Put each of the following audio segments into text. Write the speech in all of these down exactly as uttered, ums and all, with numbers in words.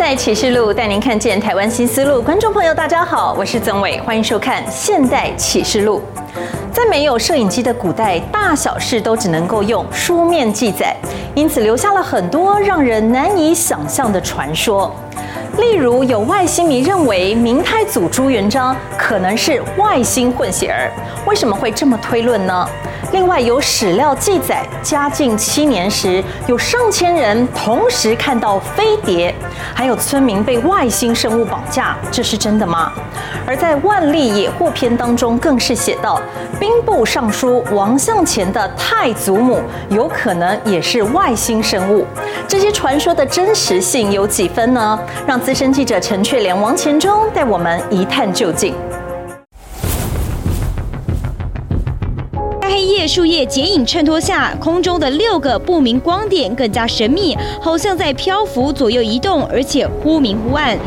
代启示录带您看见台湾新思路。观众朋友，大家好，我是曾伟，欢迎收看《现代启示录》。在没有摄影机的古代，大小事都只能够用书面记载，因此留下了很多让人难以想象的传说。例如，有外星迷认为明太祖朱元璋可能是外星混血儿，为什么会这么推论呢？另外，有史料记载，嘉靖七年时，有上千人同时看到飞碟，还有村民被外星生物绑架，这是真的吗？而在《万历野获篇》当中，更是写到，兵部尚书王向前的太祖母有可能也是外星生物。这些传说的真实性有几分呢？让资深记者陈雀莲、王前忠带我们一探究竟。黑夜树叶剪影衬托下，空中的六个不明光点更加神秘，好像在漂浮左右移动，而且忽明忽暗。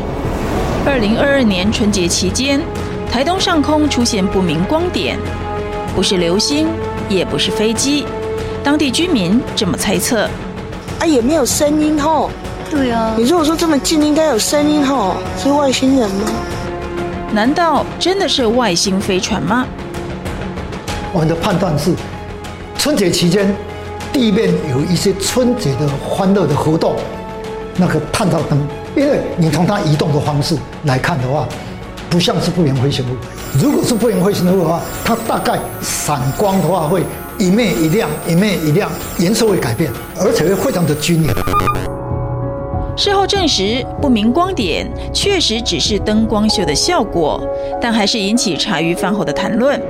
二零二二年春节期间，台东上空出现不明光点，不是流星，也不是飞机，当地居民这么猜测。啊，也没有声音吼。对啊，你如果说这么近，应该有声音吼，是外星人吗？难道真的是外星飞船吗？我们的判断是，春节期间地面有一些春节的欢乐的活动，那个探照灯，因为你从它移动的方式来看的话，不像是不明飞行物。如果是不明飞行物的话，它大概闪光的话会一面一亮，一面一亮，颜色会改变，而且会非常的均匀。事后证实，不明光点确实只是灯光秀的效果，但还是引起茶余饭后的谈论。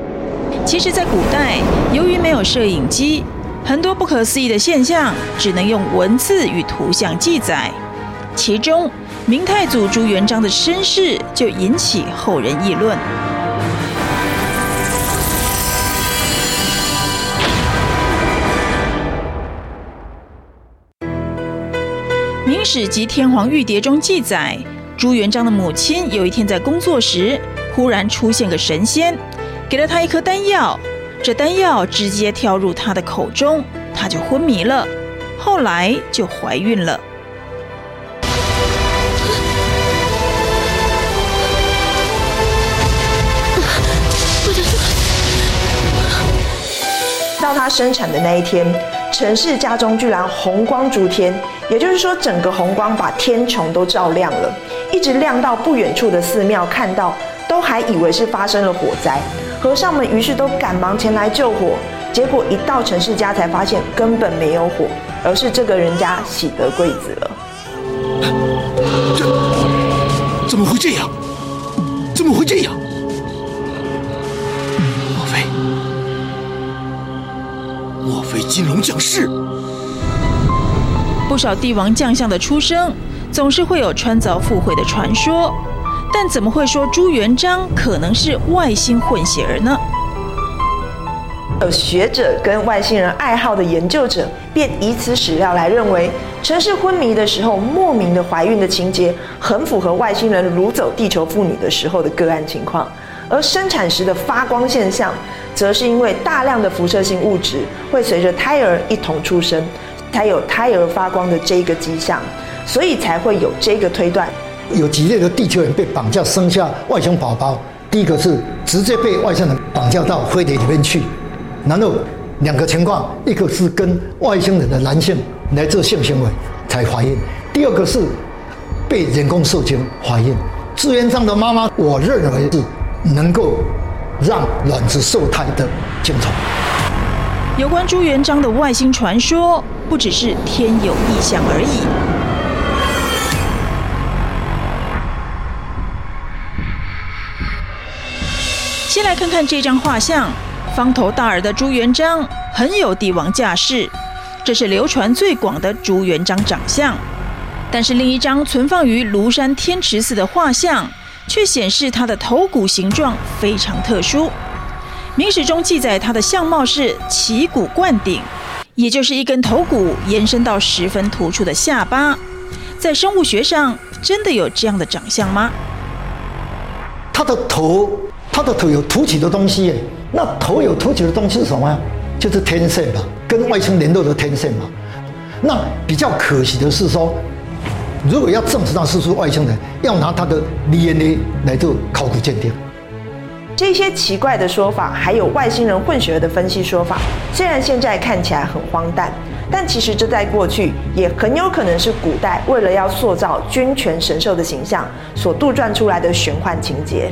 其实，在古代，由于没有摄影机，很多不可思议的现象只能用文字与图像记载。其中，明太祖朱元璋的身世就引起后人议论。《明史及天皇御牒》中记载，朱元璋的母亲有一天在工作时，忽然出现个神仙，给了他一颗丹药，这丹药直接跳入他的口中，他就昏迷了，后来就怀孕了。到他生产的那一天，陈氏家中居然红光烛天，也就是说整个红光把天穹都照亮了，一直亮到不远处的寺庙，看到都还以为是发生了火灾。和尚们于是都赶忙前来救火，结果一到陈氏家才发现根本没有火，而是这个人家喜得贵子了。这怎么会这样？怎么会这样？莫非莫非金龙降世？不少帝王将相的出生总是会有穿凿附会的传说，但怎么会说朱元璋可能是外星混血儿呢？有学者跟外星人爱好的研究者便以此史料来认为，陈氏昏迷的时候莫名的怀孕的情节，很符合外星人掳走地球妇女的时候的个案情况。而生产时的发光现象，则是因为大量的辐射性物质会随着胎儿一同出生，才有胎儿发光的这个迹象，所以才会有这个推断。有几类的地球人被绑架生下外星宝宝，第一个是直接被外星人绑架到飞碟里面去，然后两个情况，一个是跟外星人的男性来做性行为才怀孕，第二个是被人工受精怀孕。朱元璋的妈妈，我认为是能够让卵子受胎的精虫。有关朱元璋的外星传说，不只是天有异象而已。先来看看这张画像，方头大耳的朱元璋很有帝王架势，这是流传最广的朱元璋长相。但是另一张存放于庐山天池寺的画像，却显示他的头骨形状非常特殊。明史中记载他的相貌是旗骨冠顶，也就是一根头骨延伸到十分突出的下巴。在生物学上，真的有这样的长相吗？他的头。他的头有凸起的东西耶，那头有凸起的东西是什么呀？就是天线嘛，跟外星联络的天线嘛。那比较可惜的是说，如果要证实他是不是外星人，要拿他的 D N A 来做考古鉴定。这些奇怪的说法，还有外星人混血的分析说法，虽然现在看起来很荒诞，但其实这在过去也很有可能是古代为了要塑造君权神授的形象所杜撰出来的玄幻情节。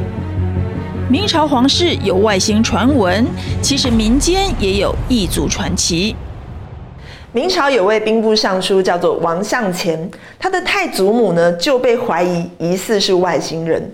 明朝皇室有外星传闻，其实民间也有异族传奇。明朝有位兵部尚书叫做王向前，他的太祖母呢就被怀疑疑似是外星人。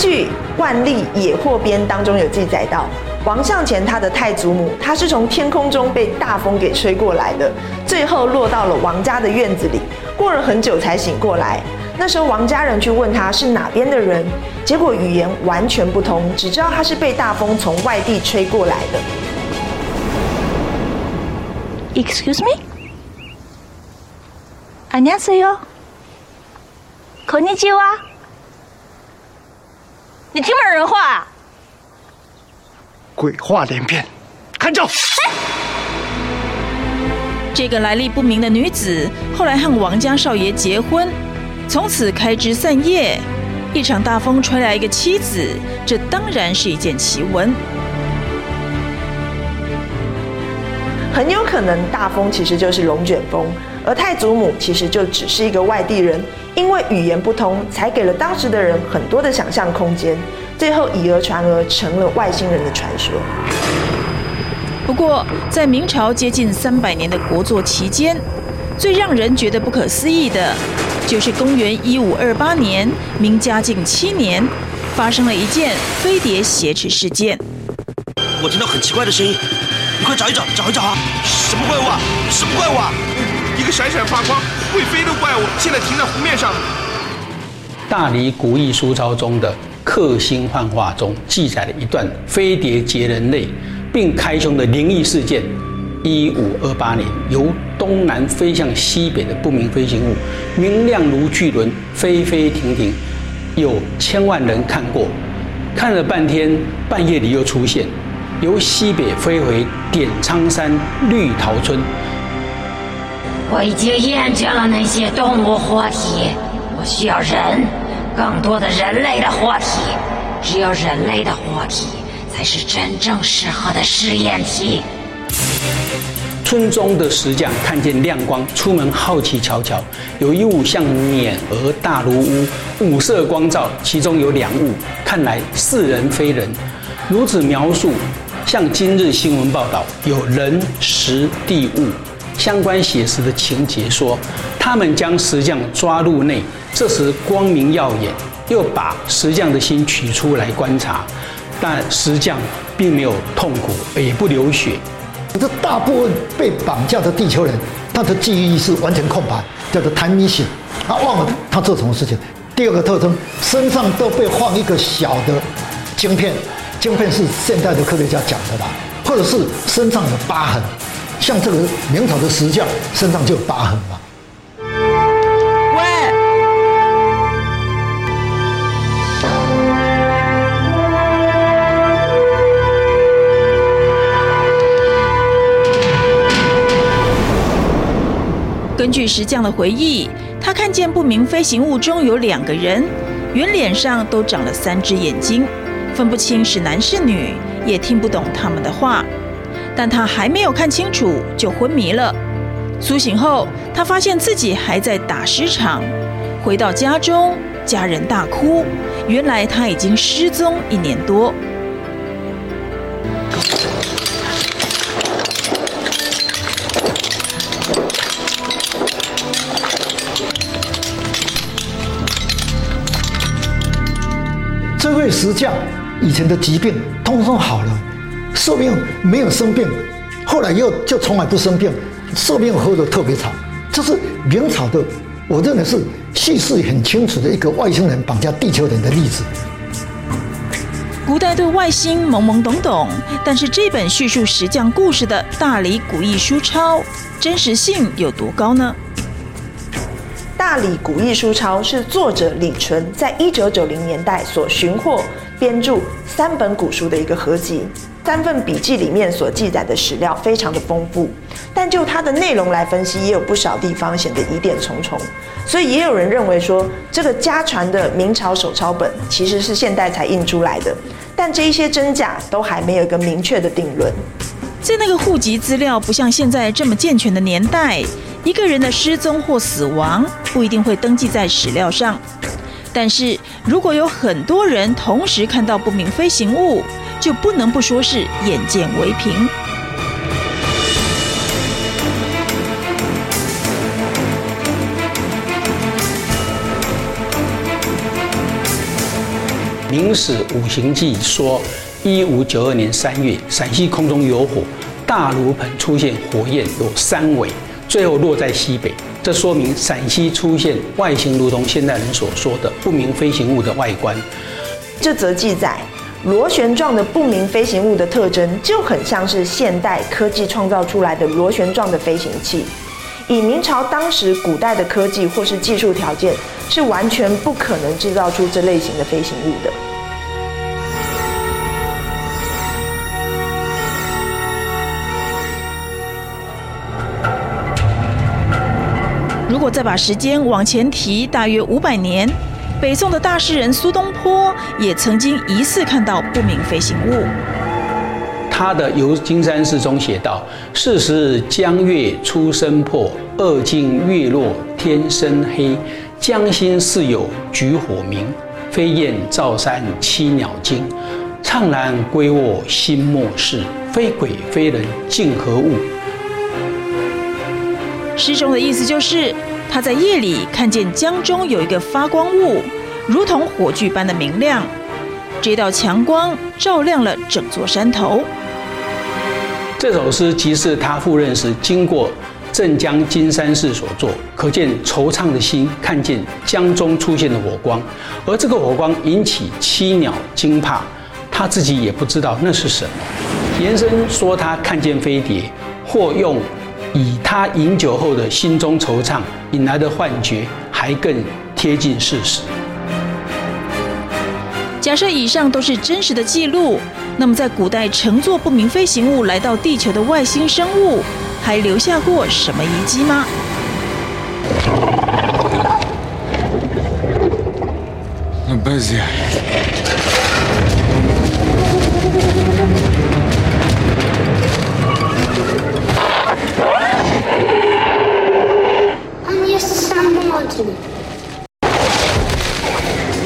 据《万历野获编》当中有记载到，王向前他的太祖母，她是从天空中被大风给吹过来的，最后落到了王家的院子里，过了很久才醒过来。那时候王家人去问他是哪边的人，结果语言完全不通，只知道他是被大风从外地吹过来的。Excuse me? 안녕하세요.こんにちは。你听不懂人话啊？鬼话连篇，看招！这个来历不明的女子后来和王家少爷结婚，从此开枝散叶。一场大风吹来一个妻子，这当然是一件奇闻。很有可能大风其实就是龙卷风，而太祖母其实就只是一个外地人，因为语言不通，才给了当时的人很多的想象空间，最后以讹传讹，成了外星人的传说。不过在明朝接近三百年的国祚期间，最让人觉得不可思议的就是公元一五二八年明嘉靖七年发生了一件飞碟挟持事件。我听到很奇怪的声音，你快找一找，找一找啊！什么怪物啊？什么怪物啊？一个闪闪发光、会飞的怪物，现在停在湖面上。大理古逸书钞中的克星幻化中记载了一段飞碟劫人类并开胸的灵异事件。一五二八年，由东南飞向西北的不明飞行物，明亮如巨轮，飞飞停停，有千万人看过，看了半天，半夜里又出现。由西北飞回点苍山绿桃村。我已经厌倦了那些动物活体，我需要人，更多的人类的活体。只有人类的活体才是真正适合的试验体。村中的石匠看见亮光，出门好奇瞧瞧，有一物像碾而大如屋，五色光照，其中有两物，看来似人非人。如此描述，像今日新闻报道有人、时、地、物相关写实的情节说，他们将石匠抓入内，这时光明耀眼，又把石匠的心取出来观察，但石匠并没有痛苦，也不流血。这大部分被绑架的地球人，他的记忆是完全空白，叫做谈你醒，他忘了他做什么事情。第二个特征，身上都被放一个小的晶片。晶片是现代的科学家讲的吧，或者是身上有疤痕，像这个明朝的石匠身上就有疤痕嘛。喂，根据石匠的回忆，他看见不明飞行物中有两个人，圆脸上都长了三只眼睛。分不清是男是女，也听不懂他们的话，但他还没有看清楚就昏迷了。苏醒后，他发现自己还在打尸场，回到家中，家人大哭，原来他已经失踪一年多。这位石匠以前的疾病通通好了，寿命没有生病，后来又就从来不生病，寿命活得特别长。这是明朝的，我认为是叙事很清楚的一个外星人绑架地球人的例子。古代对外星懵懵懂懂，但是这本叙述石匠故事的《大理古逸书钞》真实性有多高呢？大理古意书钞是作者李纯在一九九零年代所寻获、编著三本古书的一个合集。三份笔记里面所记载的史料非常的丰富，但就它的内容来分析，也有不少地方显得疑点重重。所以也有人认为说，这个家传的明朝手抄本其实是现代才印出来的，但这一些真假都还没有一个明确的定论。在那个户籍资料不像现在这么健全的年代，一个人的失踪或死亡不一定会登记在史料上。但是如果有很多人同时看到不明飞行物，就不能不说是眼见为凭。《明史五行记》说，一五九二年三月，陕西空中有火，大炉盆出现火焰有三尾，最后落在西北。这说明陕西出现外形如同现代人所说的不明飞行物的外观。这则记载，螺旋状的不明飞行物的特征就很像是现代科技创造出来的螺旋状的飞行器。以明朝当时古代的科技或是技术条件，是完全不可能制造出这类型的飞行物的。如果再把时间往前提大约五百年，北宋的大诗人苏东坡也曾经疑似看到不明飞行物。他的《游金山寺》中写道：“是时江月初升破，二更月落天深黑。江心似有举火明，飞燕照山栖鸟惊。怅然归卧心莫事，非鬼非人竟何物？”诗中的意思就是，他在夜里看见江中有一个发光物，如同火炬般的明亮，这道强光照亮了整座山头。这首诗即是他赴任时经过镇江金山寺所作，可见惆怅的心看见江中出现的火光，而这个火光引起栖鸟惊怕，他自己也不知道那是什么。延伸说他看见飞碟，或用以他饮酒后的心中惆怅引来的幻觉，还更贴近事实。假设以上都是真实的记录，那么在古代乘坐不明飞行物来到地球的外星生物，还留下过什么遗迹吗？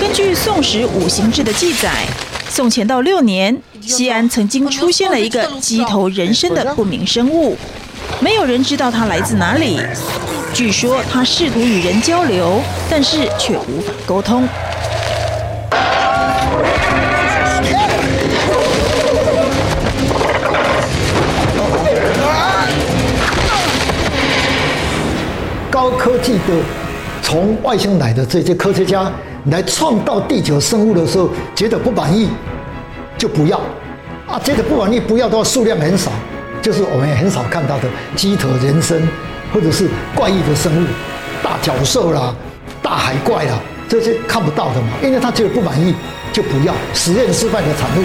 根据《宋史五行志》的记载，宋乾道六年，西安曾经出现了一个鸡头人身的不明生物，没有人知道它来自哪里。据说它试图与人交流，但是却无法沟通。高科技的从外星来的这些科学家来创造地球生物的时候，觉得不满意就不要啊，觉得不满意不要的话，数量很少，就是我们也很少看到的鸡头人身或者是怪异的生物，大角兽啦、大海怪啦，这些看不到的嘛，因为他觉得不满意就不要，实验失败的产物。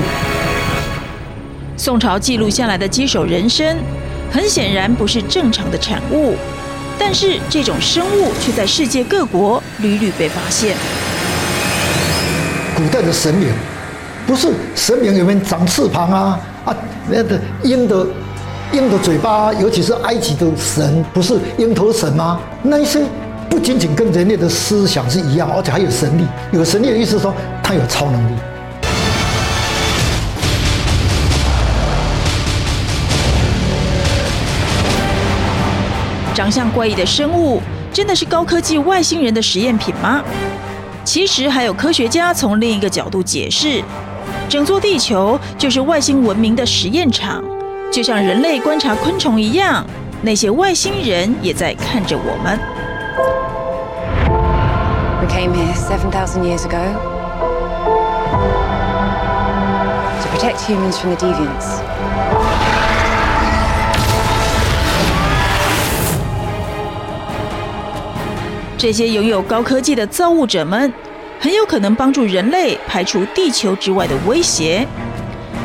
宋朝记录下来的鸡首人身，很显然不是正常的产物。但是这种生物却在世界各国屡屡被发现。古代的神明，不是神明有没有长翅膀啊？啊，那个鹰的鹰的嘴巴，尤其是埃及的神，不是鹰头神吗？那一些不仅仅跟人类的思想是一样，而且还有神力。有神力的意思说，它有超能力。长相怪异的生物真的是高科技外星人的实验品吗？其实还有科学家从另一个角度解释，整座地球就是外星文明的实验场，就像人类观察昆虫一样，那些外星人也在看着我们。 We came here seven thousand years ago to protect humans from the deviants. 这些拥有高科技的造物者们很有可能帮助人类排除地球之外的威胁。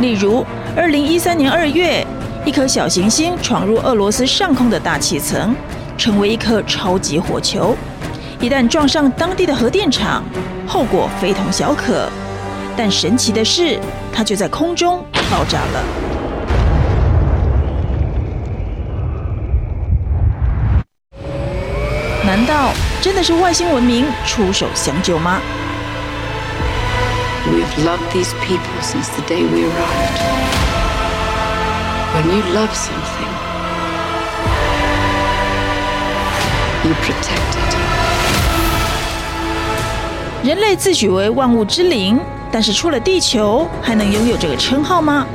例如二零一三年二月，一颗小行星闯入俄罗斯上空的大气层，成为一颗超级火球。一旦撞上当地的核电厂，后果非同小可。但神奇的是，它却在空中爆炸了。难道真的是外星文明出手相救吗？ We've loved these people since the day we arrived. When you love something, you protect it. 人类自诩为万物之灵，但是除了地球，还能拥有这个称号吗？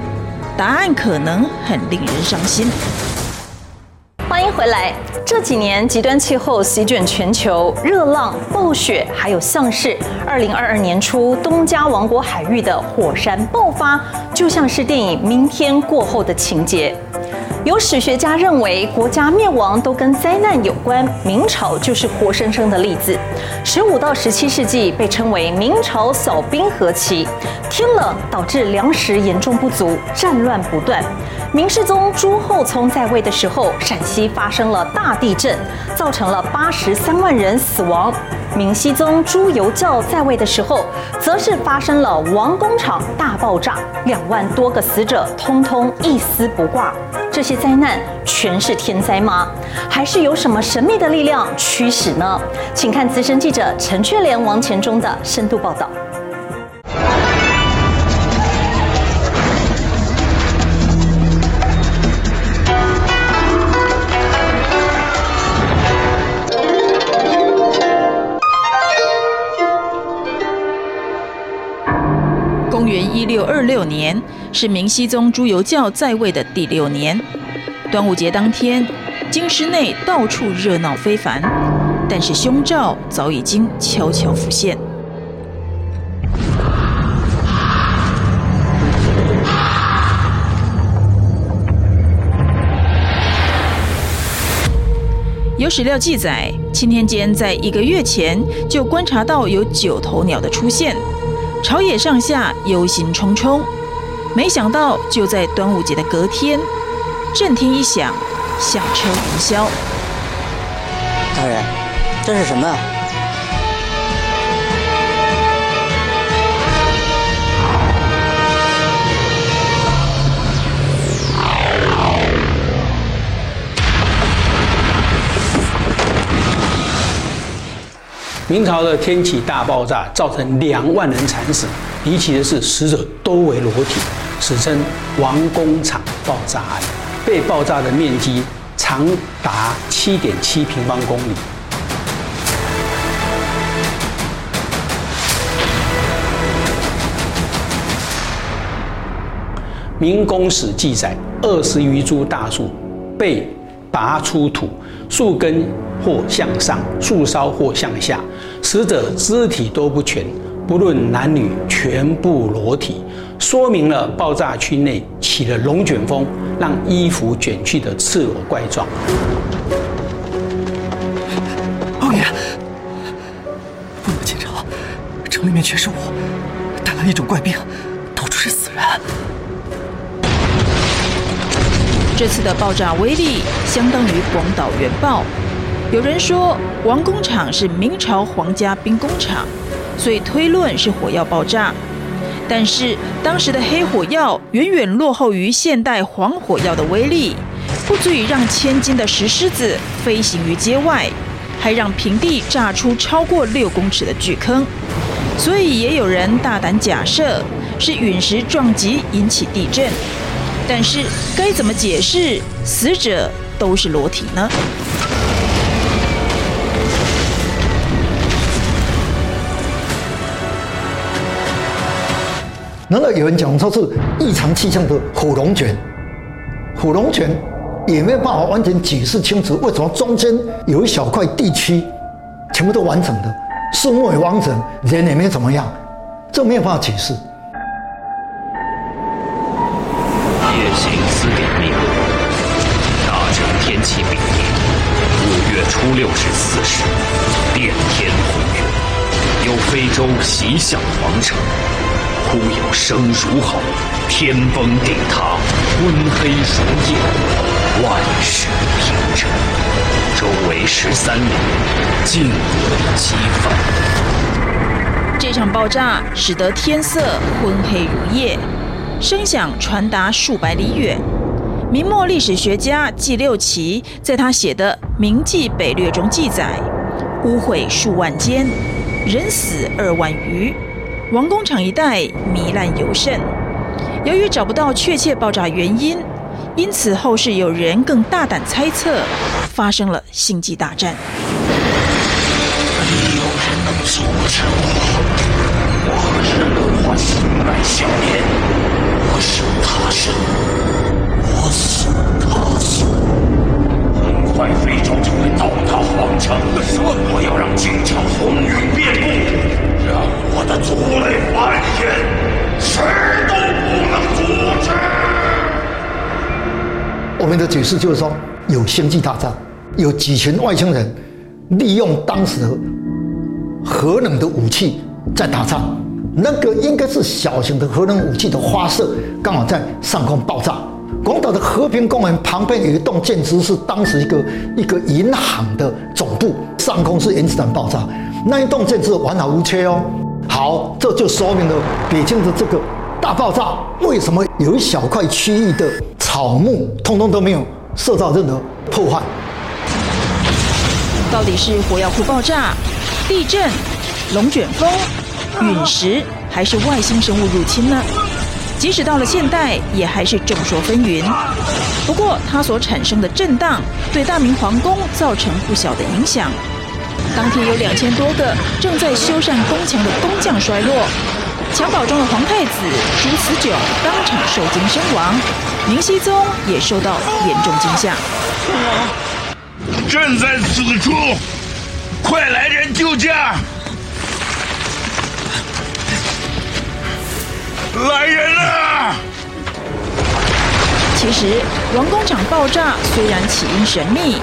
答案可能很令人伤心。欢迎回来。这几年极端气候席卷全球，热浪、暴雪，还有像是二零二二年初东加王国海域的火山爆发，就像是电影《明天过后》的情节。有史学家认为，国家灭亡都跟灾难有关，明朝就是活生生的例子。十五到十七世纪被称为明朝扫冰河期，天冷导致粮食严重不足，战乱不断。明世宗朱厚熜在位的时候，陕西发生了大地震，造成了八十三万人死亡。明熹宗朱由校在位的时候，则是发生了王工厂大爆炸，两万多个死者，通通一丝不挂。这些灾难全是天灾吗？还是有什么神秘的力量驱使呢？请看资深记者陈雀莲、王前忠的深度报道。公元一六二六年是明熹宗朱由校在位的第六年。端午节当天，京师内到处热闹非凡，但是凶兆早已经悄悄浮现。有史料记载，钦天监在一个月前就观察到有九头鸟的出现。朝野上下忧心忡忡，没想到就在端午节的隔天，震天一响，响彻云霄。大人，这是什么？明朝的天启大爆炸造成两万人惨死，离奇的是死者都为裸体，史称王工厂爆炸案。被爆炸的面积长达 七点七 平方公里。明宫史记载，二十余株大树被拔出土，树根或向上，树梢或向下，死者肢体都不全，不论男女，全部裸体，说明了爆炸区内起了龙卷风，让衣服卷去的赤裸怪状。王爷，我们进朝，城里面全是雾，带来一种怪病，到处是死人。这次的爆炸威力相当于广岛原爆。有人说王工厂是明朝皇家兵工厂，所以推论是火药爆炸。但是当时的黑火药远远落后于现代黄火药的威力，不足以让千斤的石狮子飞行于街外，还让平地炸出超过六公尺的巨坑。所以也有人大胆假设是陨石撞击引起地震。但是该怎么解释死者都是裸体呢？难道有人讲说是异常气象的火龙卷？火龙卷也没有办法完全解释清楚，为什么中间有一小块地区全部都完整的，树木也完整，人也没怎么样，这没有办法解释。夜行四点零，大成天气禀夜，五月初初六至四时，变天混月，由非洲袭向皇城，忽有声如吼，天崩地塌，昏黑如夜，万事平整。周围十三里，静无机反。这场爆炸使得天色昏黑如夜，声响传达数百里远。明末历史学家季六奇在他写的《明记北略》中记载，污秽数万间，人死二万余，王工厂一带糜烂尤甚。由于找不到确切爆炸原因，因此后世有人更大胆猜测，发生了星际大战。没有人能阻止我，我和日落花心脉相连，我生他生，我死他死。很快非洲就会倒塌皇城，我要让京城风云变故，让我的族类繁衍，谁都不能阻止。我们的解释就是说，有星际大战，有几群外星人利用当时核能的武器在打仗，那个应该是小型的核能武器的发射，刚好在上空爆炸。广岛的和平公园旁边有一栋建筑是当时一个一个银行的总部，上空是原子弹爆炸，那一栋建筑完好无缺哦。好，这就说明了北京的这个大爆炸为什么有一小块区域的草木通通都没有受到任何破坏。到底是火药库爆炸、地震、龙卷风、陨石，还是外星生物入侵呢？即使到了现代，也还是众说纷纭。不过，它所产生的震荡对大明皇宫造成不小的影响。当天有两千多个正在修缮宫墙的工匠摔落，襁褓中的皇太子朱慈炯当场受惊身亡，明熹宗也受到严重惊吓。朕在此处，快来人救驾！来人啊！其实，王工厂爆炸虽然起因神秘，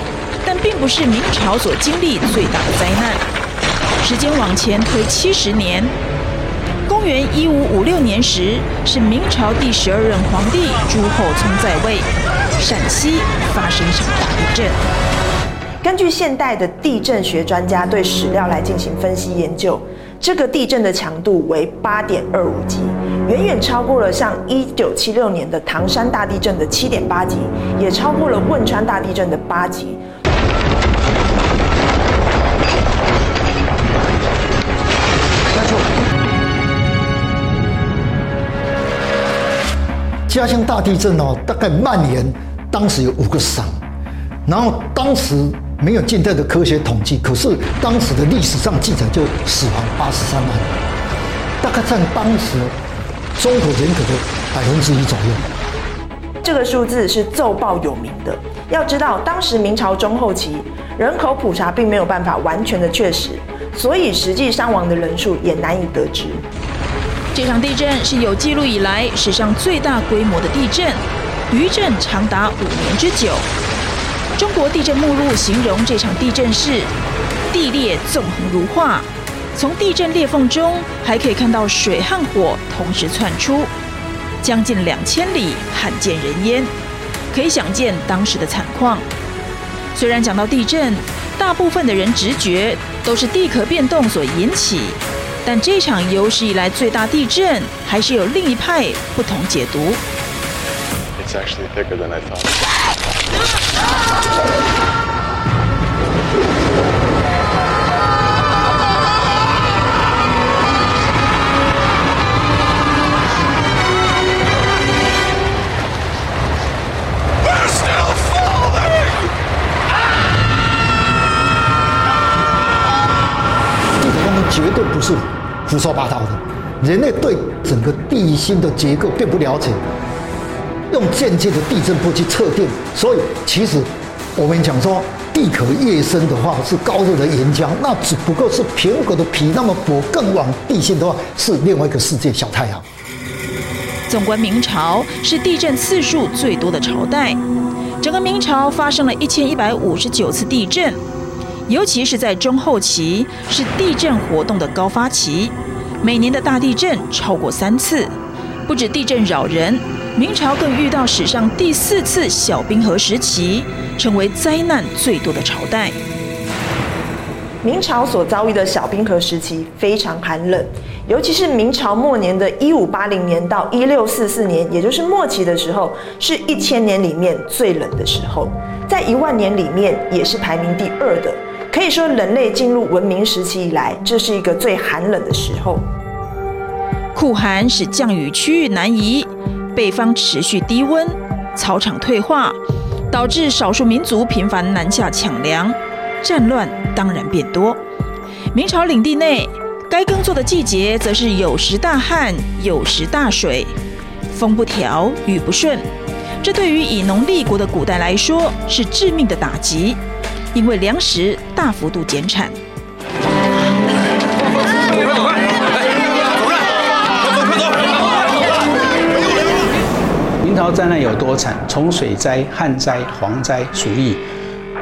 但并不是明朝所经历最大的灾难。时间往前推七十年，公元一五五六年时，是明朝第十二任皇帝朱厚熜在位，陕西发生一场大地震。根据现代的地震学专家对史料来进行分析研究，这个地震的强度为 八点二五级，远远超过了像一九七六年的唐山大地震的 七点八级，也超过了汶川大地震的八级。嘉兴大地震哦，大概蔓延当时有五个省，然后当时没有近代的科学统计，可是当时的历史上记载就死亡八十三万人，大概占当时中国人口的百分之一左右。这个数字是奏报有名的。要知道，当时明朝中后期人口普查并没有办法完全的确实，所以实际伤亡的人数也难以得知。这场地震是有记录以来史上最大规模的地震，余震长达五年之久。中国地震目录形容这场地震是地裂纵横如画，从地震裂缝中还可以看到水和火同时窜出，将近两千里罕见人烟，可以想见当时的惨况。虽然讲到地震，大部分的人直觉都是地壳变动所引起，但这场有史以来最大地震还是有另一派不同解读。It's actually thicker than I thought. We're still falling! 地质方面绝对不是胡说八道的，人类对整个地心的结构并不了解。用间接的地震波去测定，所以其实我们讲说地壳越深的话是高热的岩浆，那只不过是苹果的皮那么薄，更往地心的话是另外一个世界小太阳。纵观明朝，是地震次数最多的朝代，整个明朝发生了一千一百五十九次地震，尤其是在中后期是地震活动的高发期，每年的大地震超过三次。不止地震扰人，明朝更遇到史上第四次小冰河时期，成为灾难最多的朝代。明朝所遭遇的小冰河时期非常寒冷，尤其是明朝末年的一五八零年到一六四四年，也就是末期的时候，是一千年里面最冷的时候，在一万年里面也是排名第二的。可以说，人类进入文明时期以来，这是一个最寒冷的时候。酷寒使降雨区域南移，北方持续低温，草场退化，导致少数民族频繁南下抢粮。战乱当然变多，明朝领地内该耕作的季节则是有时大旱，有时大水，风不调，雨不顺。这对于以农立国的古代来说是致命的打击，因为粮食大幅度减产。明朝灾难有多惨？从水灾、旱灾、蝗灾、鼠疫，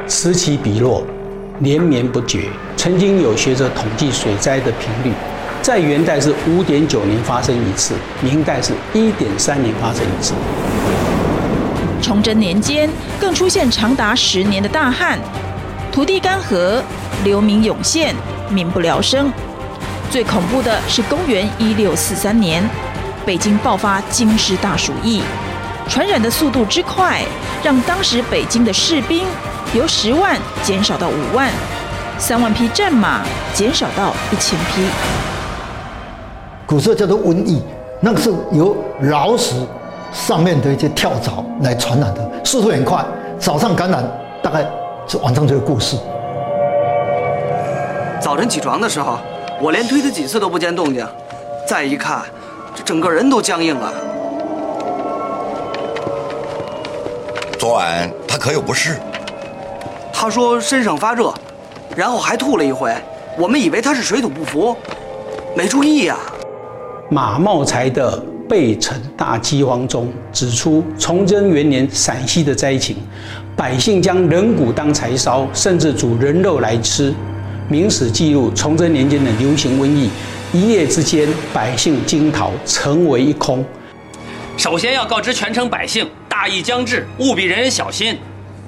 此起彼落。连绵不绝，曾经有学者统计水灾的频率，在元代是 五点九年发生一次，明代是 一点三年发生一次。崇祯年间更出现长达十年的大旱，土地干涸，流民涌现，民不聊生。最恐怖的是公元一六四三年，北京爆发京师大鼠疫，传染的速度之快，让当时北京的士兵由十万减少到五万，三万匹战马减少到一千匹。古时候叫做瘟疫，那个是由老鼠上面的一些跳蚤来传染的，速度很快，早上感染，大概是晚上就会过世。早晨起床的时候，我连推他几次都不见动静，再一看，这整个人都僵硬了。昨晚他可有不适？他说身上发热，然后还吐了一回，我们以为他是水土不服，没注意呀、啊。马茂才的《备城大饥荒》中指出，崇祯元年陕西的灾情，百姓将人骨当柴烧，甚至煮人肉来吃。《明史》记录崇祯年间的流行瘟疫，一夜之间百姓惊逃，成为一空。首先要告知全城百姓，大疫将至，务必人人小心。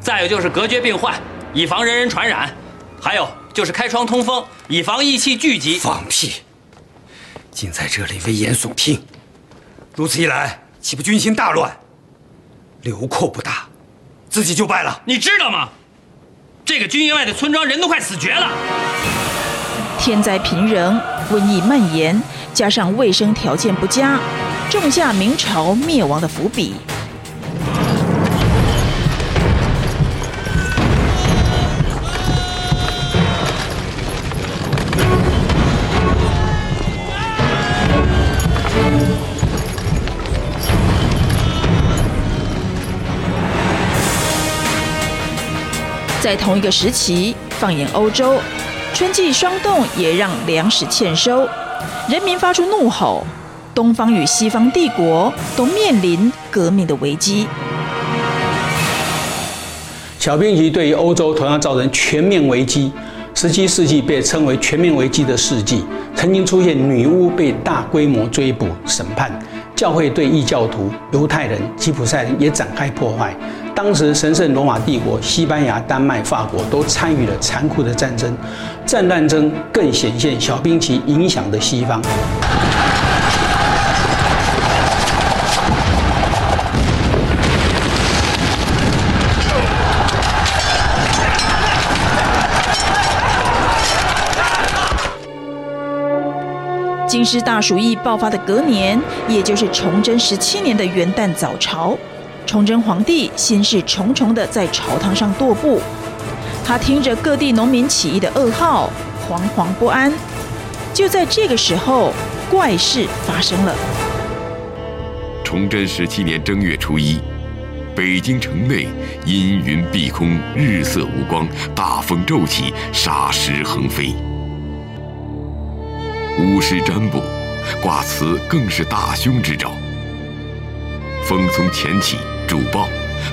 再有就是隔绝病患，以防人人传染，还有就是开窗通风，以防疫气聚集。放屁！竟在这里危言耸听，如此一来，岂不军心大乱？流寇不打，自己就败了。你知道吗？这个军营外的村庄人都快死绝了。天灾频仍，瘟疫蔓延，加上卫生条件不佳，种下明朝灭亡的伏笔。在同一个时期，放眼欧洲，春季霜冻也让粮食欠收，人民发出怒吼，东方与西方帝国都面临革命的危机。小冰期对于欧洲同样造成全面危机，十七世纪被称为全面危机的世纪，曾经出现女巫被大规模追捕审判，教会对异教徒、犹太人、吉普赛人也展开破坏。当时神圣罗马帝国、西班牙、丹麦、法国都参与了残酷的战争，战乱中更显现小冰期影响的西方。京师大鼠疫爆发的隔年，也就是崇祯十七年的元旦早朝，崇祯皇帝心事重重地在朝堂上踱步，他听着各地农民起义的噩耗，惶惶不安。就在这个时候，怪事发生了。崇祯十七年正月初一，北京城内阴云蔽空，日色无光，大风骤起，沙石横飞。巫师占卜、卦辞更是大凶之兆。风从前起，主报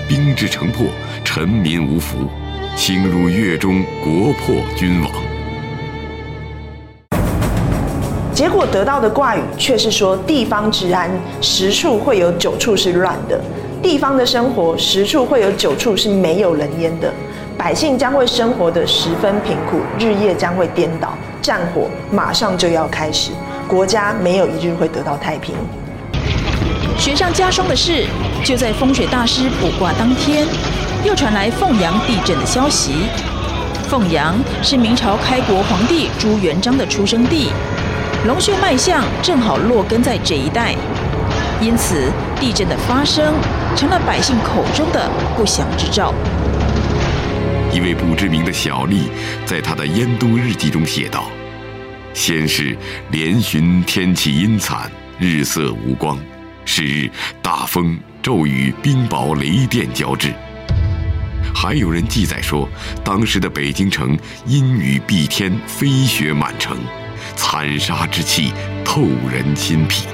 兵至城破，臣民无福，兴如越中，国破君亡。结果得到的卦语却是说，地方治安十处会有九处是乱的，地方的生活十处会有九处是没有人烟的，百姓将会生活的十分贫苦，日夜将会颠倒，战火马上就要开始，国家没有一日会得到太平。雪上加霜的是，就在风水大师卜卦当天，又传来凤阳地震的消息。凤阳是明朝开国皇帝朱元璋的出生地，龙穴脉象正好落根在这一带，因此地震的发生成了百姓口中的不祥之兆。一位不知名的小吏在他的《燕都日记》中写道：“先是连旬天气阴惨，日色无光，是日大风骤雨，冰雹雷电交织。”还有人记载说，当时的北京城阴雨蔽天，飞雪满城，残杀之气透人心脾。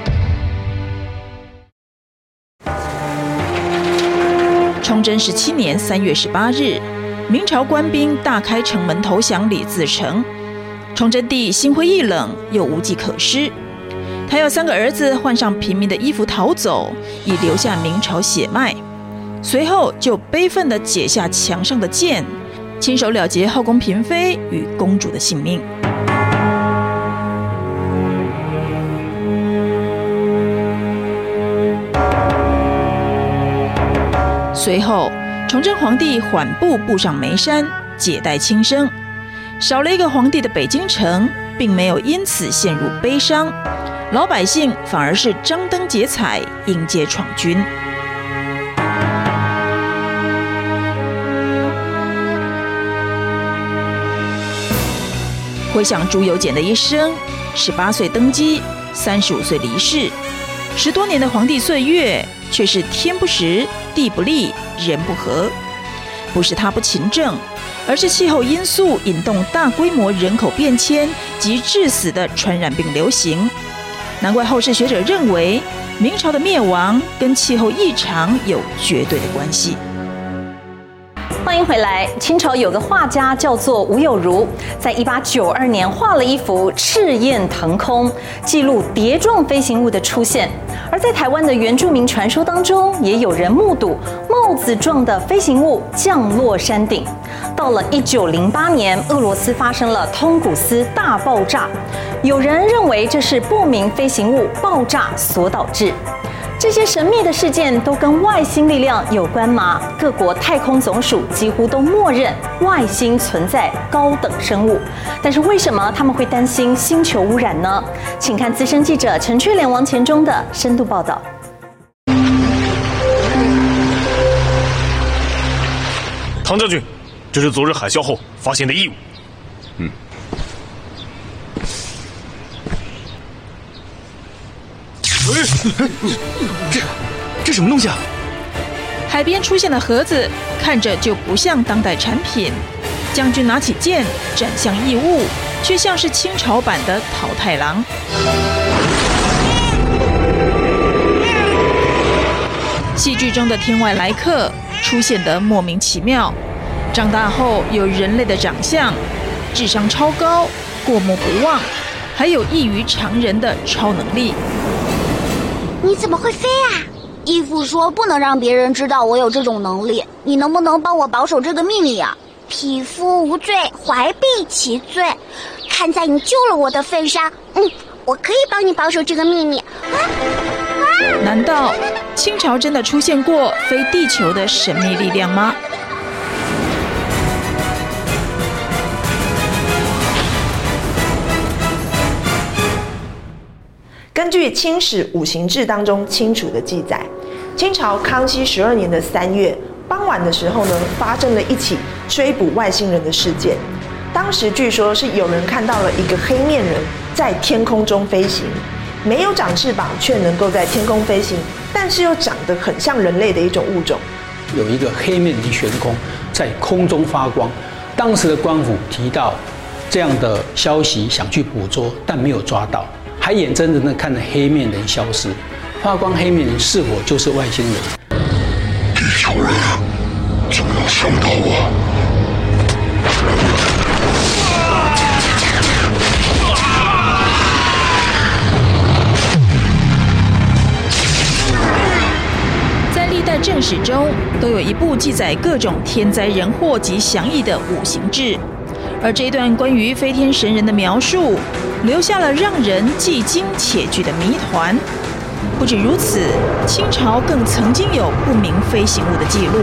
崇祯十七年三月十八日，明朝官兵大开城门投降李自成，崇祯帝心灰意冷，又无计可施。他要三个儿子换上平民的衣服逃走，以留下明朝血脉。随后就悲愤地解下墙上的剑，亲手了结后宫嫔妃与公主的性命。随后，崇祯皇帝缓步步上眉山，解带轻生。少了一个皇帝的北京城，并没有因此陷入悲伤，老百姓反而是张灯结彩，迎接闯军。回想朱由检的一生，十八岁登基，三十五岁离世，十多年的皇帝岁月却是天不时，地不利，人不和。不是他不勤政，而是气候因素引动大规模人口变迁及致死的传染病流行。难怪后世学者认为，明朝的灭亡跟气候异常有绝对的关系。欢迎回来。清朝有个画家叫做吴有如，在一八九二年画了一幅《赤焰腾空》，记录碟状飞行物的出现。而在台湾的原住民传说当中，也有人目睹帽子状的飞行物降落山顶。到了一九零八年，俄罗斯发生了通古斯大爆炸，有人认为这是不明飞行物爆炸所导致。这些神秘的事件都跟外星力量有关吗？各国太空总署几乎都默认外星存在高等生物，但是为什么他们会担心星球污染呢？请看资深记者陈翠莲、王前忠的深度报道。唐将军，这是昨日海啸后发现的异物。嗯。这这什么东西啊？海边出现的盒子，看着就不像当代产品。将军拿起剑斩向异物，却像是清朝版的桃太郎。戏剧中的天外来客出现得莫名其妙，长大后有人类的长相，智商超高，过目不忘，还有异于常人的超能力。你怎么会飞啊？义父说不能让别人知道我有这种能力，你能不能帮我保守这个秘密啊？匹夫无罪，怀璧其罪。看在你救了我的份上，嗯，我可以帮你保守这个秘密。啊啊、难道清朝真的出现过飞地球的神秘力量吗？根据《清史五行志》当中清楚的记载，清朝康熙十二年的三月傍晚的时候呢，发生了一起追捕外星人的事件。当时据说是有人看到了一个黑面人在天空中飞行，没有长翅膀却能够在天空飞行，但是又长得很像人类的一种物种。有一个黑面人悬空在空中发光，当时的官府提到这样的消息想去捕捉，但没有抓到，还眼睁睁地看着黑面人消失。发光黑面人是否就是外星人？地球人，怎么能想到我？史中都有一部记载各种天灾人祸及详议的五行志，而这一段关于飞天神人的描述，留下了让人既惊且惧的谜团。不止如此，清朝更曾经有不明飞行物的记录。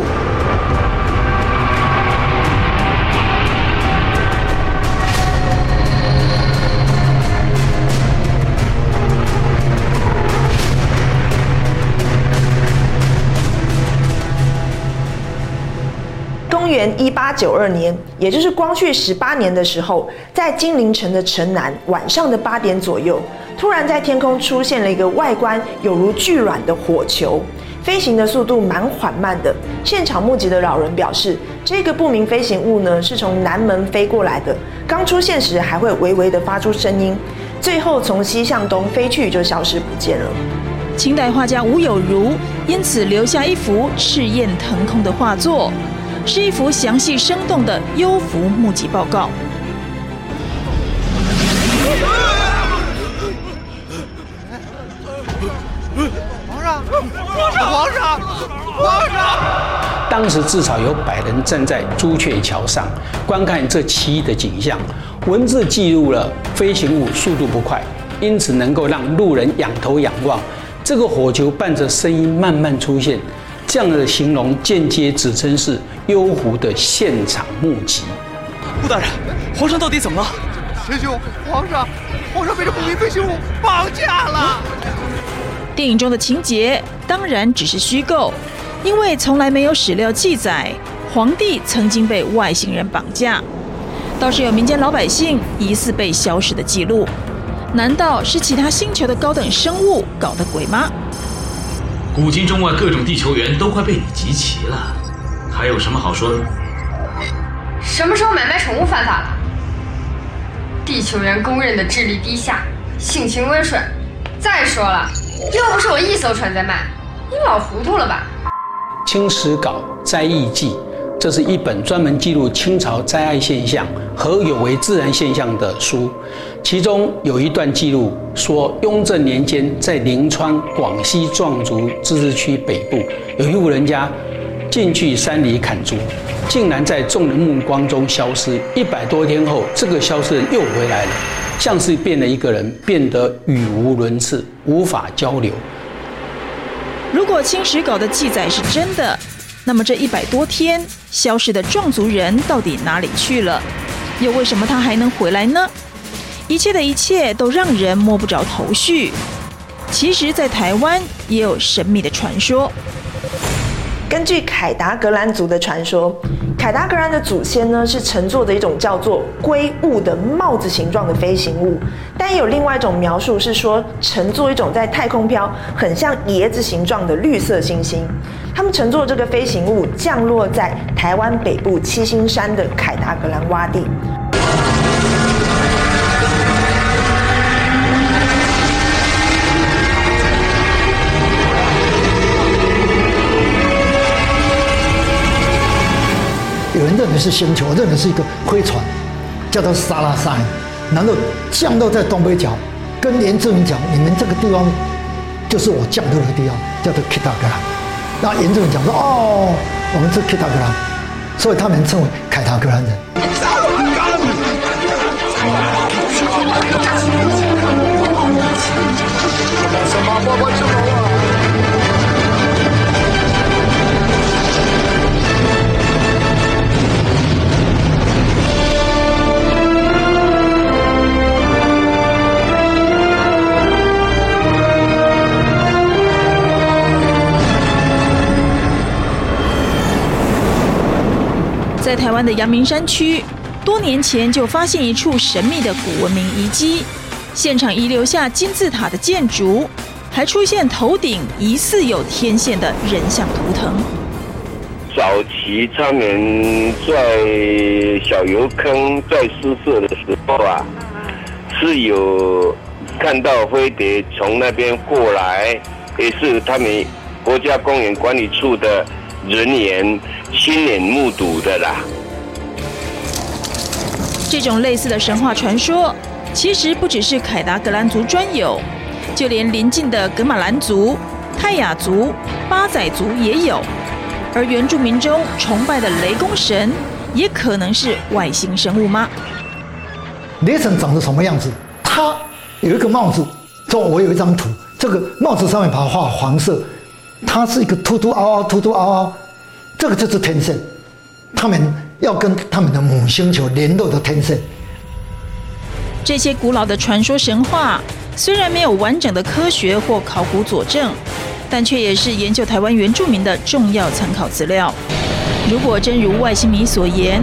公元一八九二年，也就是光绪十八年的时候，在金陵城的城南，晚上的八点左右，突然在天空出现了一个外观有如巨卵的火球，飞行的速度蛮缓慢的。现场目击的老人表示，这个不明飞行物呢是从南门飞过来的，刚出现时还会微微的发出声音，最后从西向东飞去就消失不见了。清代画家吴有如因此留下一幅赤焰腾空的画作。是一幅详细生动的幽浮目击报告。皇上，皇上，皇上！当时至少有百人站在朱雀桥上观看这奇异的景象。文字记录了飞行物速度不快，因此能够让路人仰头仰望。这个火球伴着声音慢慢出现。这样的形容间接指称是幽狐的现场目击。顾大人，皇上到底怎么了？贤兄，皇上，皇上被这不明飞行物绑架了。电影中的情节当然只是虚构，因为从来没有史料记载皇帝曾经被外星人绑架，倒是有民间老百姓疑似被消失的记录。难道是其他星球的高等生物搞的鬼吗？古今中外各种地球员都快被你集齐了，还有什么好说的？什么时候买卖宠物犯法了？地球员公认的智力低下，性情温顺。再说了，又不是我一艘船在卖，你老糊涂了吧？《清史稿·灾异记》，这是一本专门记录清朝灾害现象和有违自然现象的书。其中有一段记录说，雍正年间在临川广西壮族自治区北部，有一户人家进去山里砍竹，竟然在众人目光中消失。一百多天后，这个消失人又回来了，像是变了一个人，变得语无伦次，无法交流。如果清史稿的记载是真的，那么这一百多天消失的壮族人到底哪里去了？又为什么他还能回来呢？一切的一切都让人摸不着头绪。其实在台湾也有神秘的传说。根据凯达格兰族的传说，凯达格兰的祖先呢是乘坐着一种叫做龟物的帽子形状的飞行物，但也有另外一种描述是说乘坐一种在太空飘很像椰子形状的绿色星星。他们乘坐这个飞行物降落在台湾北部七星山的凯达格兰洼地。有人认为是星球，我认为是一个飞船，叫做沙拉山，然后降落在东北角，跟严志明讲，你们这个地方就是我降落的地方，叫做凯达格兰。然后严志明讲说，哦，我们是凯达格兰，所以他们称为凯达格兰人。在台湾的阳明山区，多年前就发现一处神秘的古文明遗迹，现场遗留下金字塔的建筑，还出现头顶疑似有天线的人像图腾。早期他们在小油坑在试射的时候啊，是有看到飞碟从那边过来，也是他们国家公园管理处的人员亲眼目睹的啦。这种类似的神话传说，其实不只是凯达格兰族专有，就连邻近的噶玛兰族、泰雅族、巴仔族也有，而原住民中崇拜的雷公神，也可能是外星生物吗？雷神长得什么样子？他有一个帽子，这我有一张图，这个帽子上面把它画黄色，它是一个凸凸凹凹、凸凸凹凹，这个就是天线，他们要跟他们的母星球联络的天线。这些古老的传说神话，虽然没有完整的科学或考古佐证，但却也是研究台湾原住民的重要参考资料。如果真如外星迷所言，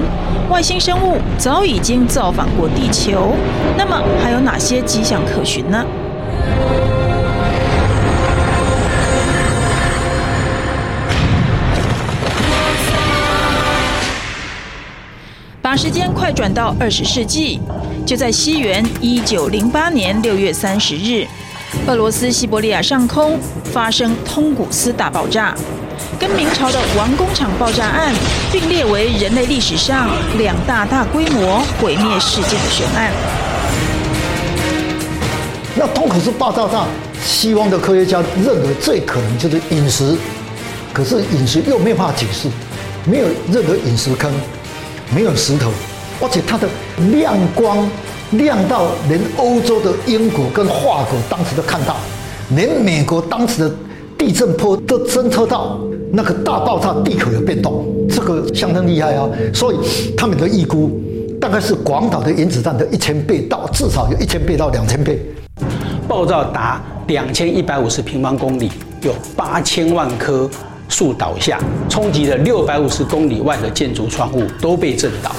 外星生物早已经造访过地球，那么还有哪些迹象可循呢？把时间快转到二十世纪，就在西元一九零八年六月三十日，俄罗斯西伯利亚上空发生通古斯大爆炸，跟明朝的王工厂爆炸案并列为人类历史上两大大规模毁灭事件的悬案。那通古斯爆炸上，西方的科学家认为最可能就是陨石，可是陨石又没办法解释，没有任何陨石坑，没有石头，而且它的亮光亮到连欧洲的英国跟法国当时都看到，连美国当时的地震波都侦测到那个大爆炸地壳有变动，这个相当厉害啊！所以他们的预估大概是广岛的原子弹的一千倍到至少有一千倍到两千倍。爆炸达两千一百五十平方公里，有八千万棵树倒下，冲击了六百五十公里外的建筑窗户都被震倒。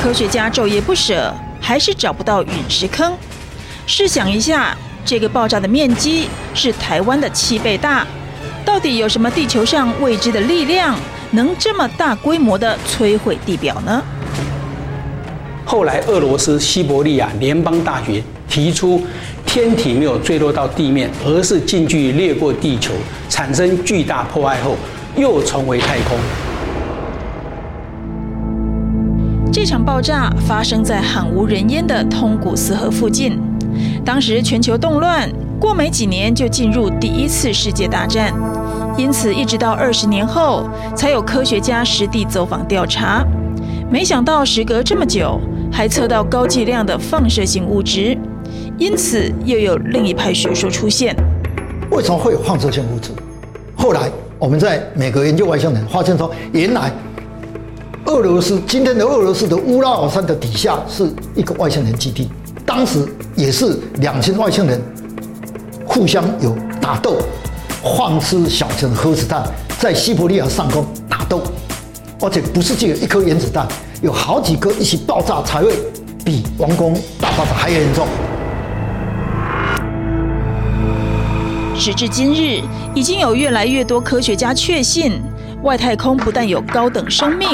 科学家昼夜不舍，还是找不到陨石坑。试想一下，这个爆炸的面积是台湾的七倍大，到底有什么地球上未知的力量，能这么大规模的摧毁地表呢？后来，俄罗斯西伯利亚联邦大学提出，天体没有坠落到地面，而是近距离掠过地球，产生巨大破坏后，又重回太空。这场爆炸发生在罕无人烟的通古斯河附近，当时全球动乱，过没几年就进入第一次世界大战，因此一直到二十年后才有科学家实地走访调查。没想到时隔这么久，还测到高剂量的放射性物质，因此又有另一派学说出现。为什么会有放射性物质？后来我们在美国研究外星人发现说，原来俄罗斯今天的俄罗斯的乌拉尔山的底下是一个外星人基地，当时也是两群外星人互相有打斗，放射小型核子弹在西伯利亚上空打斗，而且不是只有一颗原子弹，有好几颗一起爆炸才会比王宫大爆炸还严重。时至今日，已经有越来越多科学家确信，外太空不但有高等生命，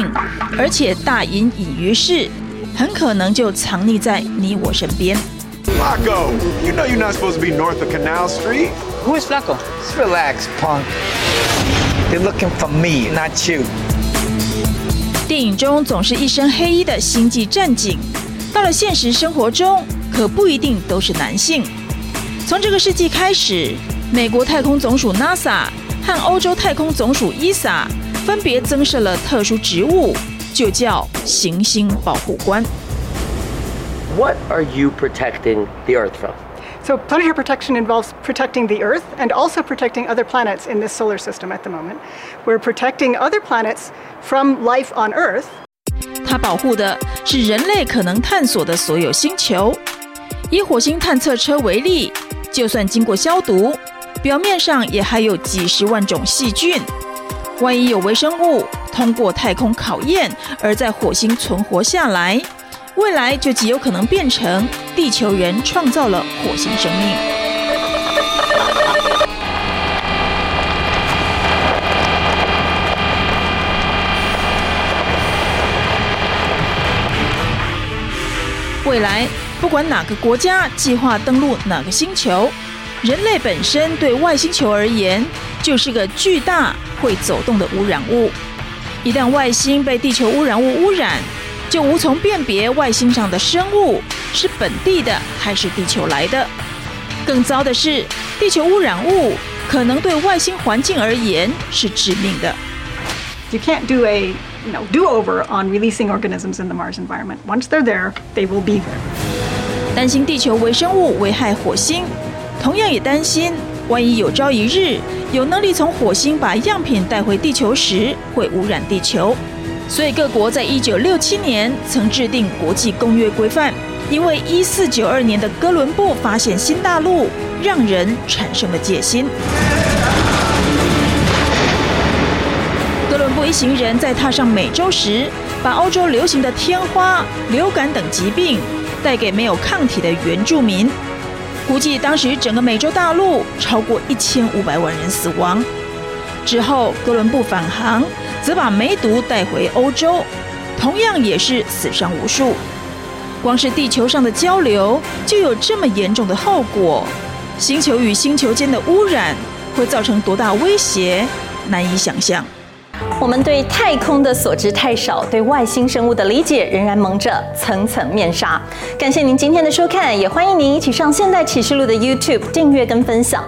而且大隐隐于市，很可能就藏匿在你我身边。Flacco, you know you're not supposed to be north of Canal Street. Who is Flacco? Just relax, punk. They're looking for me, not you. 电影中总是一身黑衣的星际战警，到了现实生活中，可不一定都是男性。从这个世纪开始，美国太空总署 NASA 和欧洲太空总署 E S A分别增设了特殊职务，就叫行星保护官。What are you protecting the Earth from? So planetary protection involves protecting the Earth and also protecting other planets in this solar system at the moment. We're protecting other planets from life on Earth. 它保护的是人类可能探索的所有星球。以火星探测车为例，就算经过消毒，表面上也还有几十万种细菌。万一有微生物通过太空考验而在火星存活下来，未来就极有可能变成地球人创造了火星生命。未来，不管哪个国家计划登陆哪个星球，人类本身对外星球而言，就是个巨大会走动的污染物。一旦外星被地球污染物污染，就无从辨别外星上的生物是本地的还是地球来的，更糟的是，地球污染物可能对外星环境而言是致命的。You can't do a you know, do-over on releasing organisms in the Mars environment. Once they're there, they will be there. 担心地球微生物危害火星，同样也担心，万一有朝一日有能力从火星把样品带回地球时，会污染地球。所以各国在一九六七年曾制定国际公约规范。因为一四九二年的哥伦布发现新大陆，让人产生了戒心。哥伦布一行人在踏上美洲时，把欧洲流行的天花、流感等疾病带给没有抗体的原住民。估计当时整个美洲大陆超过一千五百万人死亡。之后，哥伦布返航，则把梅毒带回欧洲，同样也是死伤无数。光是地球上的交流就有这么严重的后果，星球与星球间的污染会造成多大威胁，难以想象。我们对太空的所知太少，对外星生物的理解仍然蒙着层层面纱。感谢您今天的收看，也欢迎您一起上《现代启示录》的 YouTube 订阅跟分享。